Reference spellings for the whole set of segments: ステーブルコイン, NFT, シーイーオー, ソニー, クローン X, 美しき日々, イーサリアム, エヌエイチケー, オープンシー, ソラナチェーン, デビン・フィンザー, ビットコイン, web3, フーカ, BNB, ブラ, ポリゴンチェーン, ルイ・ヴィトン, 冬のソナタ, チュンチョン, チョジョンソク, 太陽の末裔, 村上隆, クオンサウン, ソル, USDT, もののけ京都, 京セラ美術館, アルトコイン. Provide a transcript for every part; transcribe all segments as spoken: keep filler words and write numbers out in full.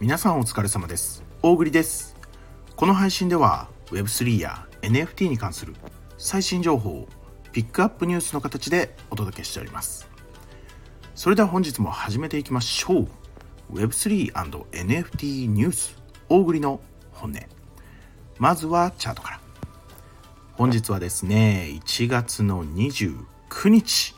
皆さんお疲れ様です。大栗です。この配信では ウェブスリー や エヌエフティー に関する最新情報をピックアップニュースの形でお届けしております。それでは本日も始めていきましょう。 ウェブスリーアンドエヌエフティー ニュース大栗の本音。まずはチャートから。本日はですねいちがつのにじゅうくにち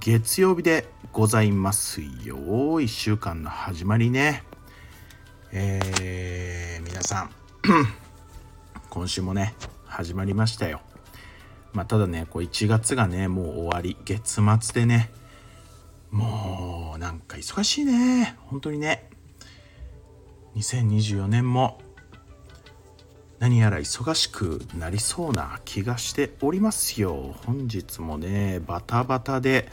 月曜日でございますよ。いっしゅうかんの始まりね。えー、皆さん今週もね始まりましたよ。まあ、ただねこういちがつがねもう終わり、月末でねもうなんか忙しいね本当にね。にせんにじゅうよねんも何やら忙しくなりそうな気がしておりますよ。本日もねバタバタで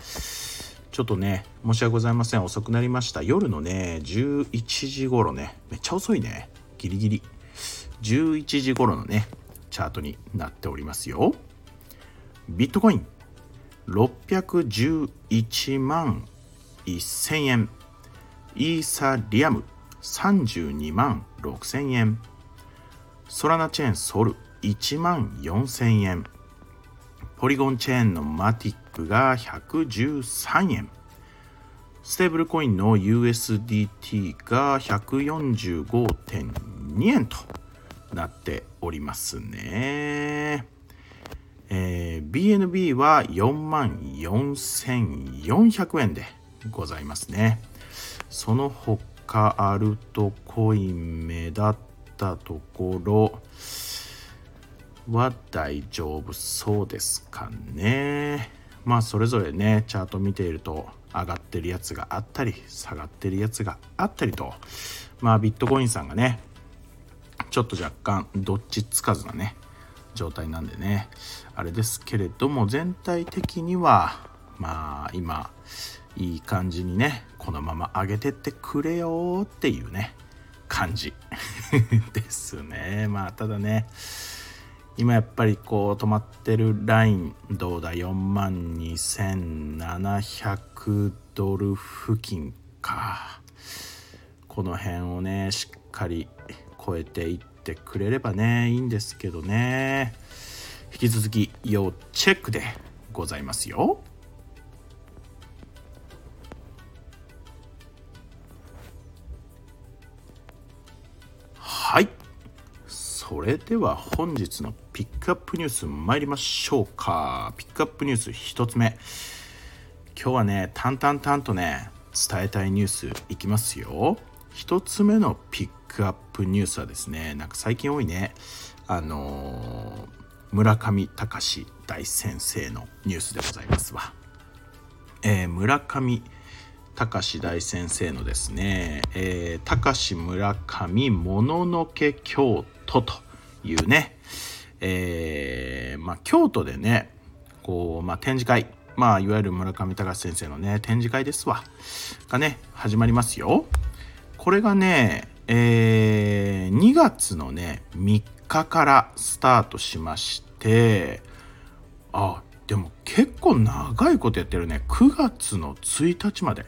ちょっとね申し訳ございません。遅くなりました。夜のねじゅういちじごろね、めっちゃ遅いね、ギリギリじゅういちじごろのねチャートになっておりますよ。ビットコインろっぴゃくじゅういちまんせんえん、イーサリアムさんじゅうにまんろくせんえん、ソラナチェーンソルいちまんよんせんえん、ポリゴンチェーンのマティックがひゃくじゅうさんえん、ステーブルコインの ユーエスディーティー が ひゃくよんじゅうごてんにえんとなっておりますね。えー、ビーエヌビー は よんまんよんせんよんひゃくえんでございますね。その他アルトコイン目立ったところは大丈夫そうですかね。まあそれぞれねチャート見ていると上がってるやつがあったり下がってるやつがあったりと、まあビットコインさんがねちょっと若干どっちつかずなね状態なんでねあれですけれども、全体的にはまあ今いい感じにねこのまま上げてってくれよっていうね感じですね。まあただね今やっぱりこう止まってるラインどうだ よんまんにせんななひゃくドル付近か、この辺をねしっかり超えていってくれればねいいんですけどね、引き続き要チェックでございますよ。はい、それでは本日のピックアップニュース参りましょうか。ピックアップニュースひとつめ、今日はね淡々淡々とね伝えたいニュースいきますよ。ひとつめのピックアップニュースはですね、なんか最近多いねあのー、村上隆大先生のニュースでございますわ。えー、村上隆大先生のですね、えー、隆村上もののけ京都というね、えーまあ、京都でねこう、まあ、展示会、まあ、いわゆる村上隆先生のね展示会ですわがね始まりますよ。これがね、えー、にがつのねみっかからスタートしまして、あでも結構長いことやってるね。くがつのついたちまで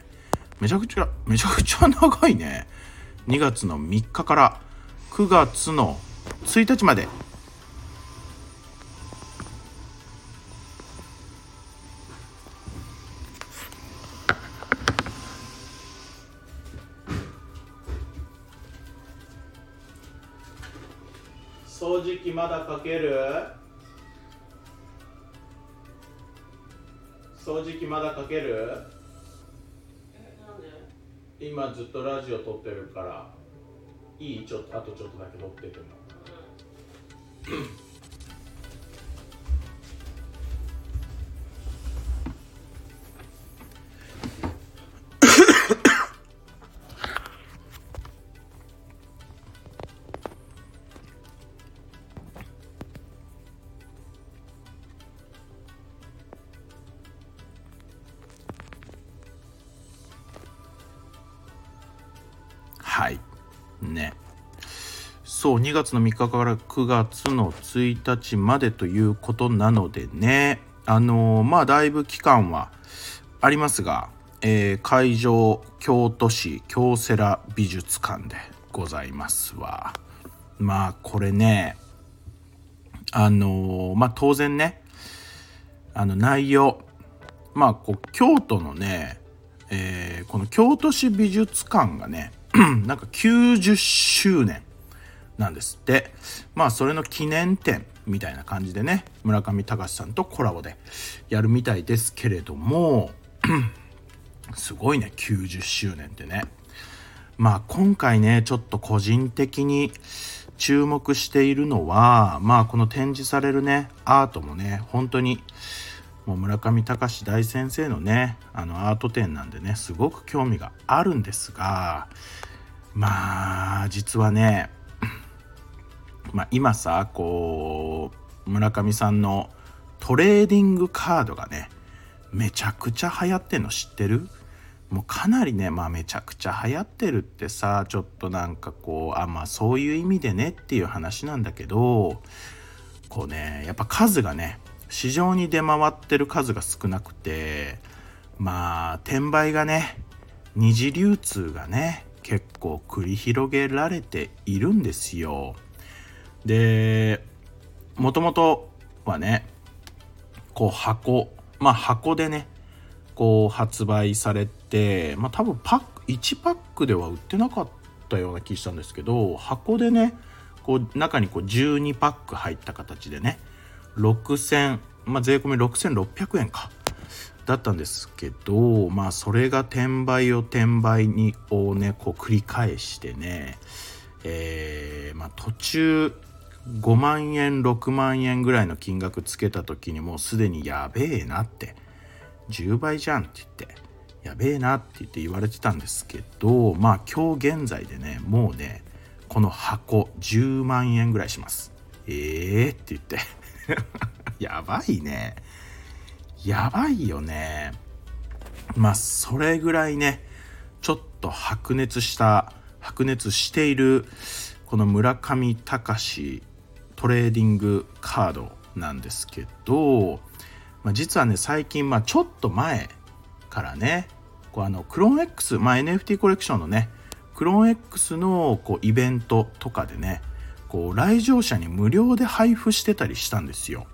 めちゃくちゃめちゃくちゃ長いね。にがつのみっかからくがつのついたちまで掃除機まだかける？掃除機まだかける？今ずっとラジオ撮ってるからいい？ちょっとあとちょっとだけ撮ってても、うんはいね、そうにがつのみっかからくがつのついたちまでということなのでね、あのー、まあだいぶ期間はありますが、えー、会場京都市京セラ美術館でございますわ。まあこれね、あのー、まあ当然ね、あの内容、まあこう京都のね、えー、この京都市美術館がねなんかきゅうじゅっしゅうねんなんですって。まあそれの記念展みたいな感じでね、村上隆さんとコラボでやるみたいですけれどもすごいね、きゅうじゅっしゅうねんってね。まあ今回ねちょっと個人的に注目しているのは、まあこの展示されるねアートもね、本当にもう村上隆大先生のねあのアート展なんでね、すごく興味があるんですが、まあ実はね、まあ、今さこう村上さんのトレーディングカードがねめちゃくちゃ流行ってんの知ってる？もうかなりね、まあめちゃくちゃ流行ってるってさ、ちょっとなんかこう、あ、まあそういう意味でねっていう話なんだけど、こうねやっぱ数がね、市場に出回ってる数が少なくて、まあ転売がね、二次流通がね結構繰り広げられているんですよ。でもともとはねこう箱、まあ箱でねこう発売されて、まあ多分パックいちパックでは売ってなかったような気したんですけど、箱でねこう中にこうじゅうにパック入った形でねろくせん、まあ税込みろくせんろっぴゃくえんかだったんですけど、まあそれが転売を転売にをねこう繰り返してね、えーまあ、途中ごまんえんろくまんえんぐらいの金額つけた時にもうすでにやべえなって、じゅうばいじゃんって言ってやべえなって言って言われてたんですけど、まあ今日現在でねもうねこの箱じゅうまんえんぐらいします。えーって言ってやばいね、やばいよね。まあそれぐらいねちょっと白熱した白熱しているこの村上隆トレーディングカードなんですけど、まあ、実はね最近、まあ、ちょっと前からねこうあのクローン X、まあ、エヌエフティー コレクションのねクローン X のこうイベントとかでねこう来場者に無料で配布してたりしたんですよ。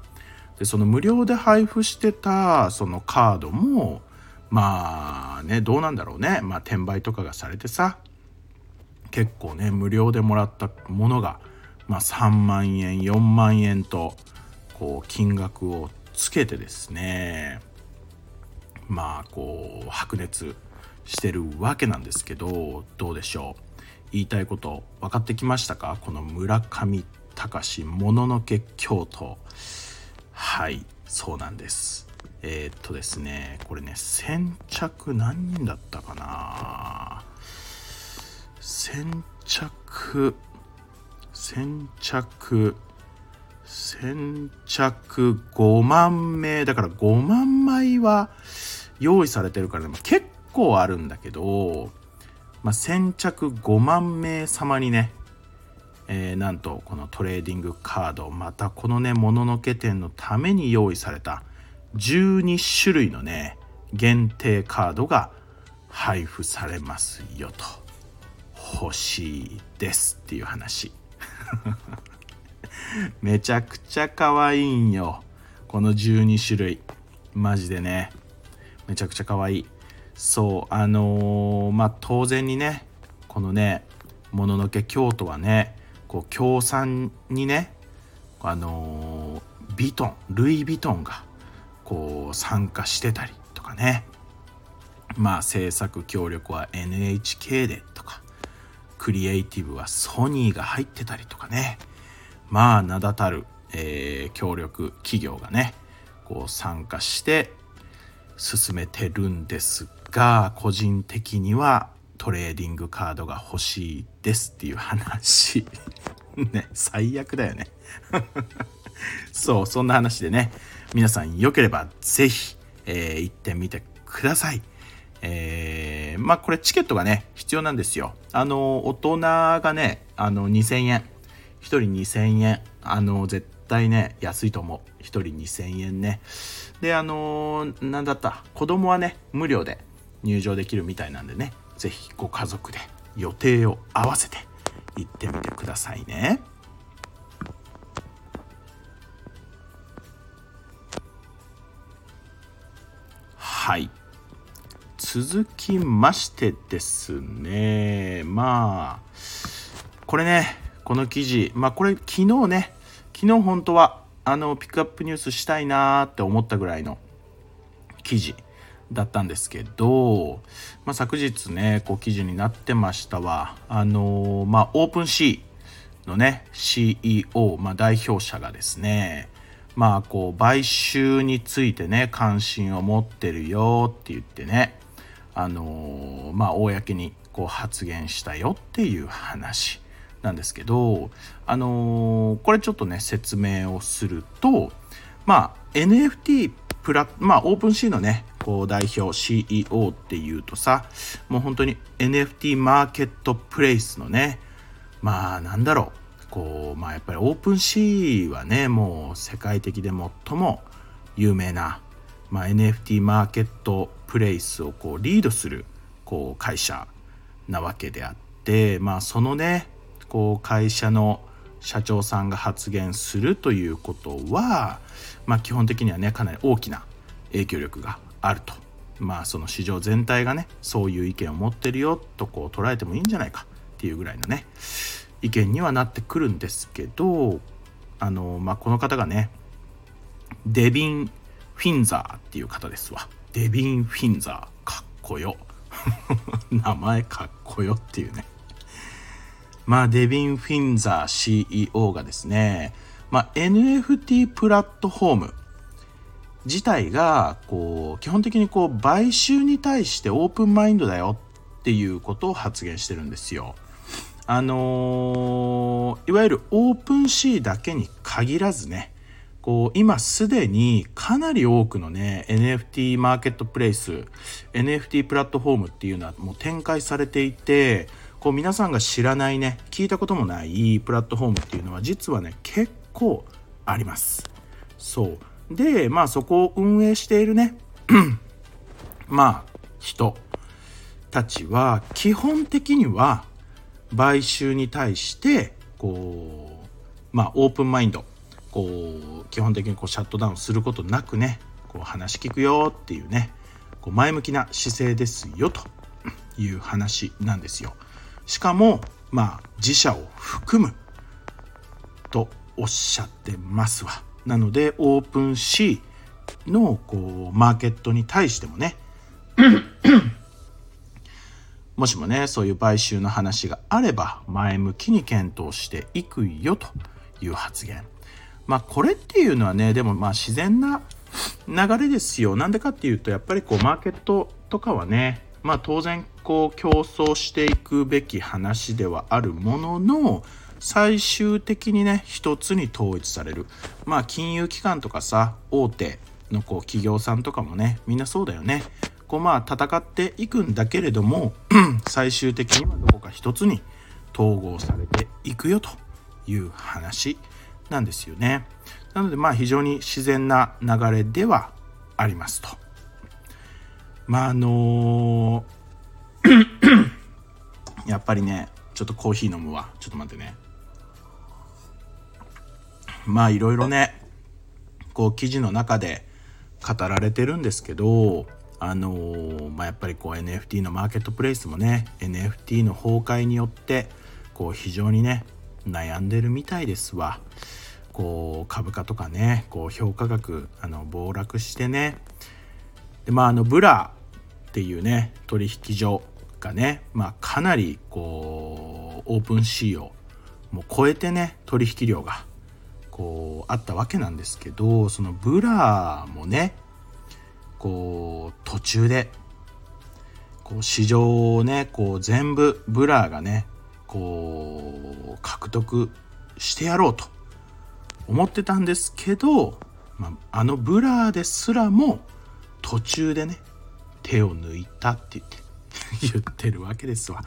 でその無料で配布してたそのカードもまあねどうなんだろうね、まあ、転売とかがされてさ、結構ね無料でもらったものが、まあ、さんまんえんよんまんえんとこう金額をつけてですね、まあこう白熱してるわけなんですけど、どうでしょう、言いたいこと分かってきましたか？この村上隆もののけ京都、はい、そうなんです。えー、っとですねこれね先着何人だったかな、先着先着先着ごまんめいだからごまんまいは用意されてるから、ね、結構あるんだけど、まあ、先着ごまんめい様にね、えー、なんとこのトレーディングカード、またこのねもののけ展のために用意されたじゅうにしゅるいのね限定カードが配布されますよと。欲しいですっていう話めちゃくちゃ可愛いんよこのじゅうにしゅるい、マジでねめちゃくちゃ可愛い。そうあのー、まあ当然にねこのねもののけ京都はねこう京産にねあのー、ビトンルイ・ヴィトンがこう参加してたりとかね、まあ制作協力は エヌエイチケー でとか、クリエイティブはソニーが入ってたりとかね、まあ名だたる、えー、協力企業がねこう参加して進めてるんですが、個人的にはトレーディングカードが欲しいですっていう話ね、最悪だよねそうそんな話でね、皆さんよければぜひ、えー、行ってみてください。えー、まあこれチケットがね必要なんですよ。あの大人がねあのにせんえん、ひとりにせんえん、あの絶対ね安いと思う、ひとりにせんえんね。であの何だった、子供はね無料で入場できるみたいなんでね、ぜひご家族で予定を合わせて行ってみてくださいね。はい、続きましてですね、まあこれね、この記事、まあこれ昨日ね、昨日本当はあのピックアップニュースしたいなーって思ったぐらいの記事だったんですけど、まあ、昨日ねこう記事になってましたわ。あのー、まあオープンシーのね シーイーオー、まあ、代表者がですね、まあこう買収についてね関心を持ってるよって言ってね、あのー、まあ公にこう発言したよっていう話なんですけど、あのー、これちょっとね説明をすると、まあ エヌエフティー プラまあオープンシーのね代表 シーイーオー っていうとさ、もう本当に エヌエフティー マーケットプレイスのね、まあなんだろう、こうまあやっぱりオープンシーはねもう世界的で最も有名な、まあ、エヌエフティー マーケットプレイスをこうリードするこう会社なわけであって、まあ、そのねこう会社の社長さんが発言するということは、まあ、基本的にはねかなり大きな影響力があると、まあその市場全体がねそういう意見を持ってるよとこう捉えてもいいんじゃないかっていうぐらいのね意見にはなってくるんですけど、あのまあこの方がねデビン・フィンザーっていう方ですわ。デビン・フィンザーかっこよ名前かっこよっていうね。まあデビン・フィンザー シーイーオー がですね、まあ、エヌエフティー プラットフォーム自体がこう基本的にこう買収に対してオープンマインドだよっていうことを発言してるんですよ。あのー、いわゆるオープンシーだけに限らずね、こう今すでにかなり多くのね エヌエフティー マーケットプレイス エヌエフティー プラットフォームっていうのはもう展開されていて、こう皆さんが知らないね聞いたこともないプラットフォームっていうのは実はね結構あります。そうで、まあそこを運営しているねまあ人たちは基本的には買収に対してこうまあオープンマインド、こう基本的にこうシャットダウンすることなくね、こう話聞くよっていうね、こう前向きな姿勢ですよという話なんですよ。しかもまあ自社を含むとおっしゃってますわ。なのでオープンシーのこうマーケットに対してもねもしもねそういう買収の話があれば前向きに検討していくよという発言。まあこれっていうのはねでもまあ自然な流れですよ。なんでかっていうとやっぱりこうマーケットとかはね、まあ当然こう競争していくべき話ではあるものの、最終的にね一つに統一される、まあ金融機関とかさ大手のこう企業さんとかもねみんなそうだよね。こうまあ戦っていくんだけれども最終的にはどこか一つに統合されていくよという話なんですよね。なのでまあ非常に自然な流れではありますと。まああのー、やっぱりねちょっとコーヒー飲むわ。ちょっと待ってね。まあいろいろねこう記事の中で語られてるんですけど、あのー、まあやっぱりこう エヌエフティー のマーケットプレイスもね エヌエフティー の崩壊によってこう非常にね悩んでるみたいですわ。こう株価とかねこう評価額あの暴落してね、でまああのブラっていうね取引所がね、まあかなりこうオープンシーをもう超えてね取引量がこうあったわけなんですけど、そのブラもねこう途中でこう市場をねこう全部ブラがねこう獲得してやろうと思ってたんですけど、まあ、あのブラですらも途中でね手を抜いたって言って言ってるわけですわ。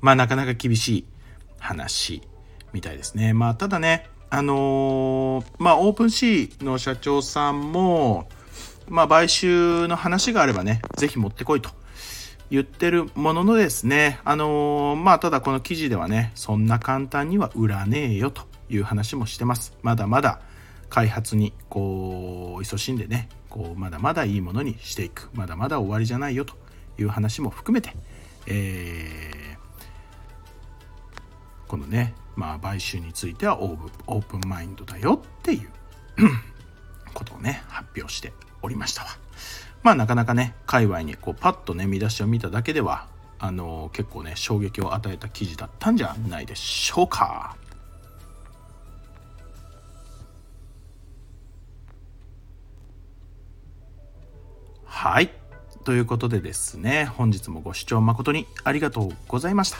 まあなかなか厳しい話みたいですね。まあただねあのー、まあオープンシーの社長さんもまあ買収の話があればねぜひ持ってこいと言ってるもののですね、あのー、まあただこの記事ではね、そんな簡単には売らねえよという話もしてます。まだまだ開発にこう勤しんでね、こうまだまだいいものにしていく、まだまだ終わりじゃないよという話も含めて、えー、このね、まあ買収についてはオーブ、オープンマインドだよっていうことをね発表しておりましたわ。まあなかなかね界隈にこうパッとね見出しを見ただけではあのー、結構ね衝撃を与えた記事だったんじゃないでしょうか。はい、ということでですね、本日もご視聴誠にありがとうございました。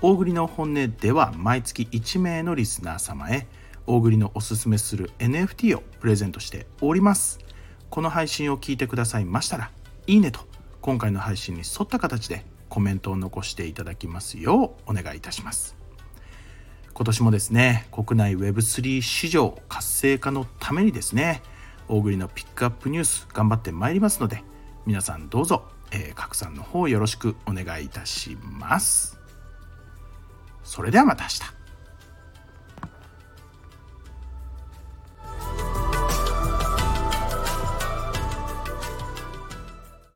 大栗の本音では毎月いちめいのリスナー様へ大栗のおすすめする エヌエフティー をプレゼントしております。この配信を聞いてくださいましたら、いいねと今回の配信に沿った形でコメントを残していただきますようお願いいたします。今年もですね、国内 ウェブスリー 市場活性化のためにですね、大栗のピックアップニュース頑張ってまいりますので、皆さんどうぞ、えー、拡散の方よろしくお願いいたします。それではまた明日。